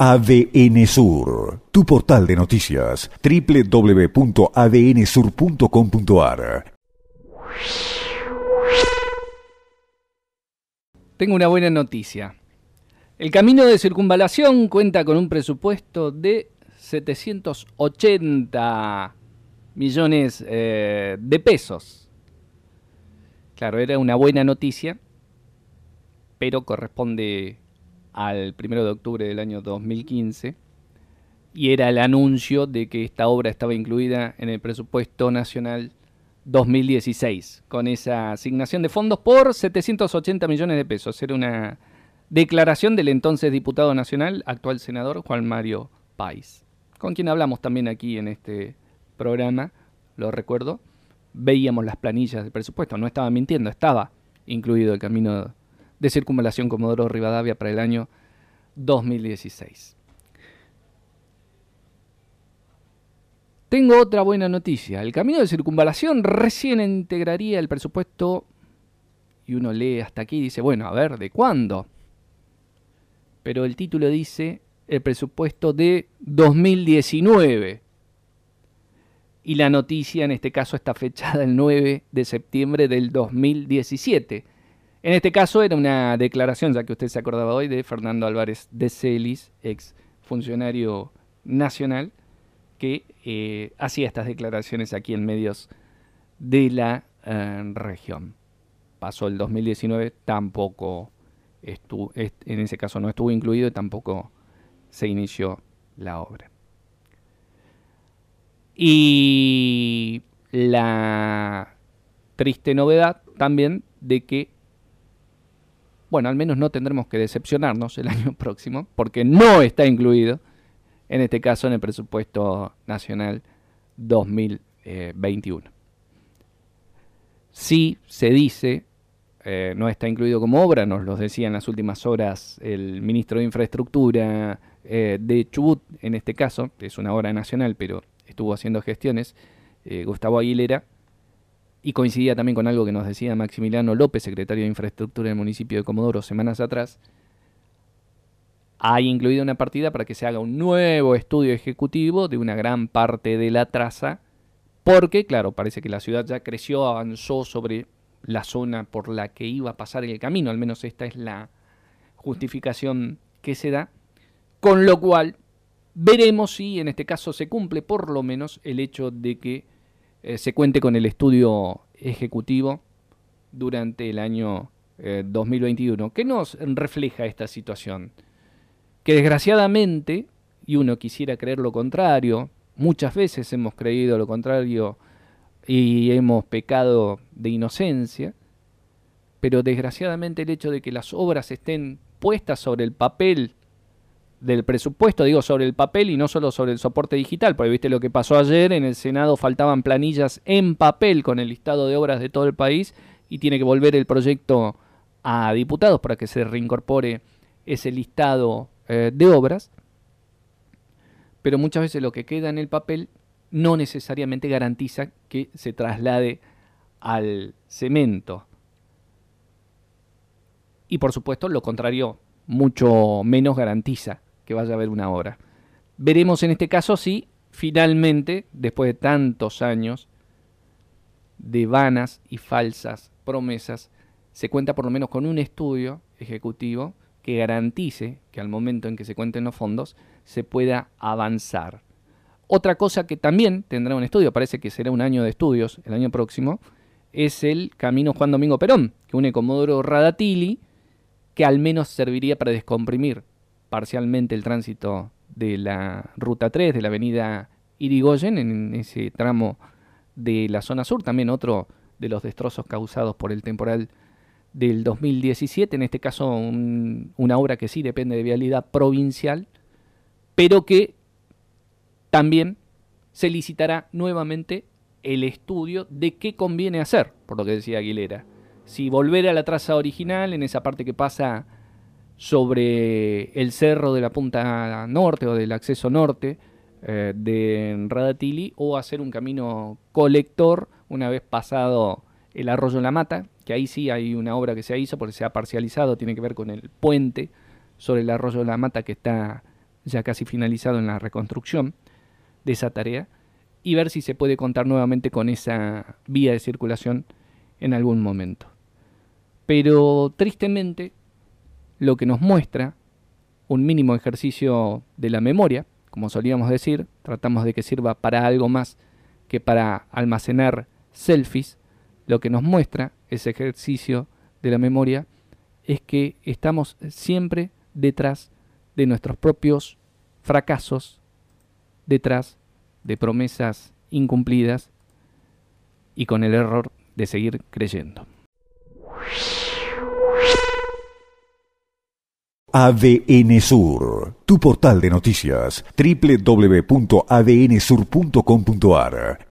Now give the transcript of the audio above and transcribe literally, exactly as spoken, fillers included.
A D N Sur, tu portal de noticias, doble u doble u doble u punto a d n sur punto com punto a r. Tengo una buena noticia. El camino de circunvalación cuenta con un presupuesto de setecientos ochenta millones eh, de pesos. Claro, era una buena noticia, pero corresponde al primero de octubre del año dos mil quince y era el anuncio de que esta obra estaba incluida en el presupuesto nacional dos mil dieciséis, con esa asignación de fondos por setecientos ochenta millones de pesos. Era una declaración del entonces diputado nacional, actual senador Juan Mario Páez, con quien hablamos también aquí en este programa, lo recuerdo. Veíamos las planillas del presupuesto, no estaba mintiendo, estaba incluido el camino de circunvalación Comodoro Rivadavia para el año dos mil dieciséis. Tengo otra buena noticia. El camino de circunvalación recién integraría el presupuesto, y uno lee hasta aquí y dice, bueno, a ver, ¿de cuándo? Pero el título dice el presupuesto de dos mil diecinueve. Y la noticia en este caso está fechada el nueve de septiembre del dos mil diecisiete. En este caso era una declaración, ya que usted se acordaba hoy, de Fernando Álvarez de Celis, ex funcionario nacional, que eh, hacía estas declaraciones aquí en medios de la eh, región. Pasó el dos mil diecinueve, tampoco estuvo, en ese caso no estuvo incluido y tampoco se inició la obra. Y la triste novedad también de que, bueno, al menos no tendremos que decepcionarnos el año próximo, porque no está incluido, en este caso, en el presupuesto nacional dos mil veintiuno. Sí, se dice, eh, no está incluido como obra, nos lo decía en las últimas horas el ministro de Infraestructura eh, de Chubut, en este caso, es una obra nacional, pero estuvo haciendo gestiones, eh, Gustavo Aguilera, y coincidía también con algo que nos decía Maximiliano López, secretario de Infraestructura del municipio de Comodoro, semanas atrás. Hay incluida una partida para que se haga un nuevo estudio ejecutivo de una gran parte de la traza, porque, claro, parece que la ciudad ya creció, avanzó sobre la zona por la que iba a pasar el camino, al menos esta es la justificación que se da, con lo cual veremos si en este caso se cumple por lo menos el hecho de que Eh, se cuente con el estudio ejecutivo durante el año eh, dos mil veintiuno. ¿Qué nos refleja esta situación? Que desgraciadamente, y uno quisiera creer lo contrario, muchas veces hemos creído lo contrario y hemos pecado de inocencia, pero desgraciadamente el hecho de que las obras estén puestas sobre el papel del presupuesto, digo sobre el papel y no solo sobre el soporte digital, porque viste lo que pasó ayer, en el Senado faltaban planillas en papel con el listado de obras de todo el país y tiene que volver el proyecto a diputados para que se reincorpore ese listado eh, de obras, pero muchas veces lo que queda en el papel no necesariamente garantiza que se traslade al cemento. Y por supuesto lo contrario mucho menos garantiza que vaya a haber una obra. Veremos en este caso si finalmente, después de tantos años de vanas y falsas promesas, se cuenta por lo menos con un estudio ejecutivo que garantice que al momento en que se cuenten los fondos se pueda avanzar. Otra cosa que también tendrá un estudio, parece que será un año de estudios el año próximo, es el camino Juan Domingo Perón, que une Comodoro Rada Tilly, que al menos serviría para descomprimir parcialmente el tránsito de la ruta tres, de la avenida Irigoyen, en ese tramo de la zona sur, también otro de los destrozos causados por el temporal del dos mil diecisiete, en este caso un, una obra que sí depende de vialidad provincial, pero que también se licitará nuevamente el estudio de qué conviene hacer, por lo que decía Aguilera. Si volver a la traza original, en esa parte que pasa sobre el cerro de la punta norte o del acceso norte eh, de Rada Tilly, o hacer un camino colector una vez pasado el Arroyo de la Mata, que ahí sí hay una obra que se hizo porque se ha parcializado, tiene que ver con el puente sobre el Arroyo de la Mata que está ya casi finalizado en la reconstrucción de esa tarea, y ver si se puede contar nuevamente con esa vía de circulación en algún momento. Pero tristemente lo que nos muestra un mínimo ejercicio de la memoria, como solíamos decir, tratamos de que sirva para algo más que para almacenar selfies, lo que nos muestra ese ejercicio de la memoria es que estamos siempre detrás de nuestros propios fracasos, detrás de promesas incumplidas y con el error de seguir creyendo. A D N Sur, tu portal de noticias, doble u doble u doble u punto a d n sur punto com punto a r.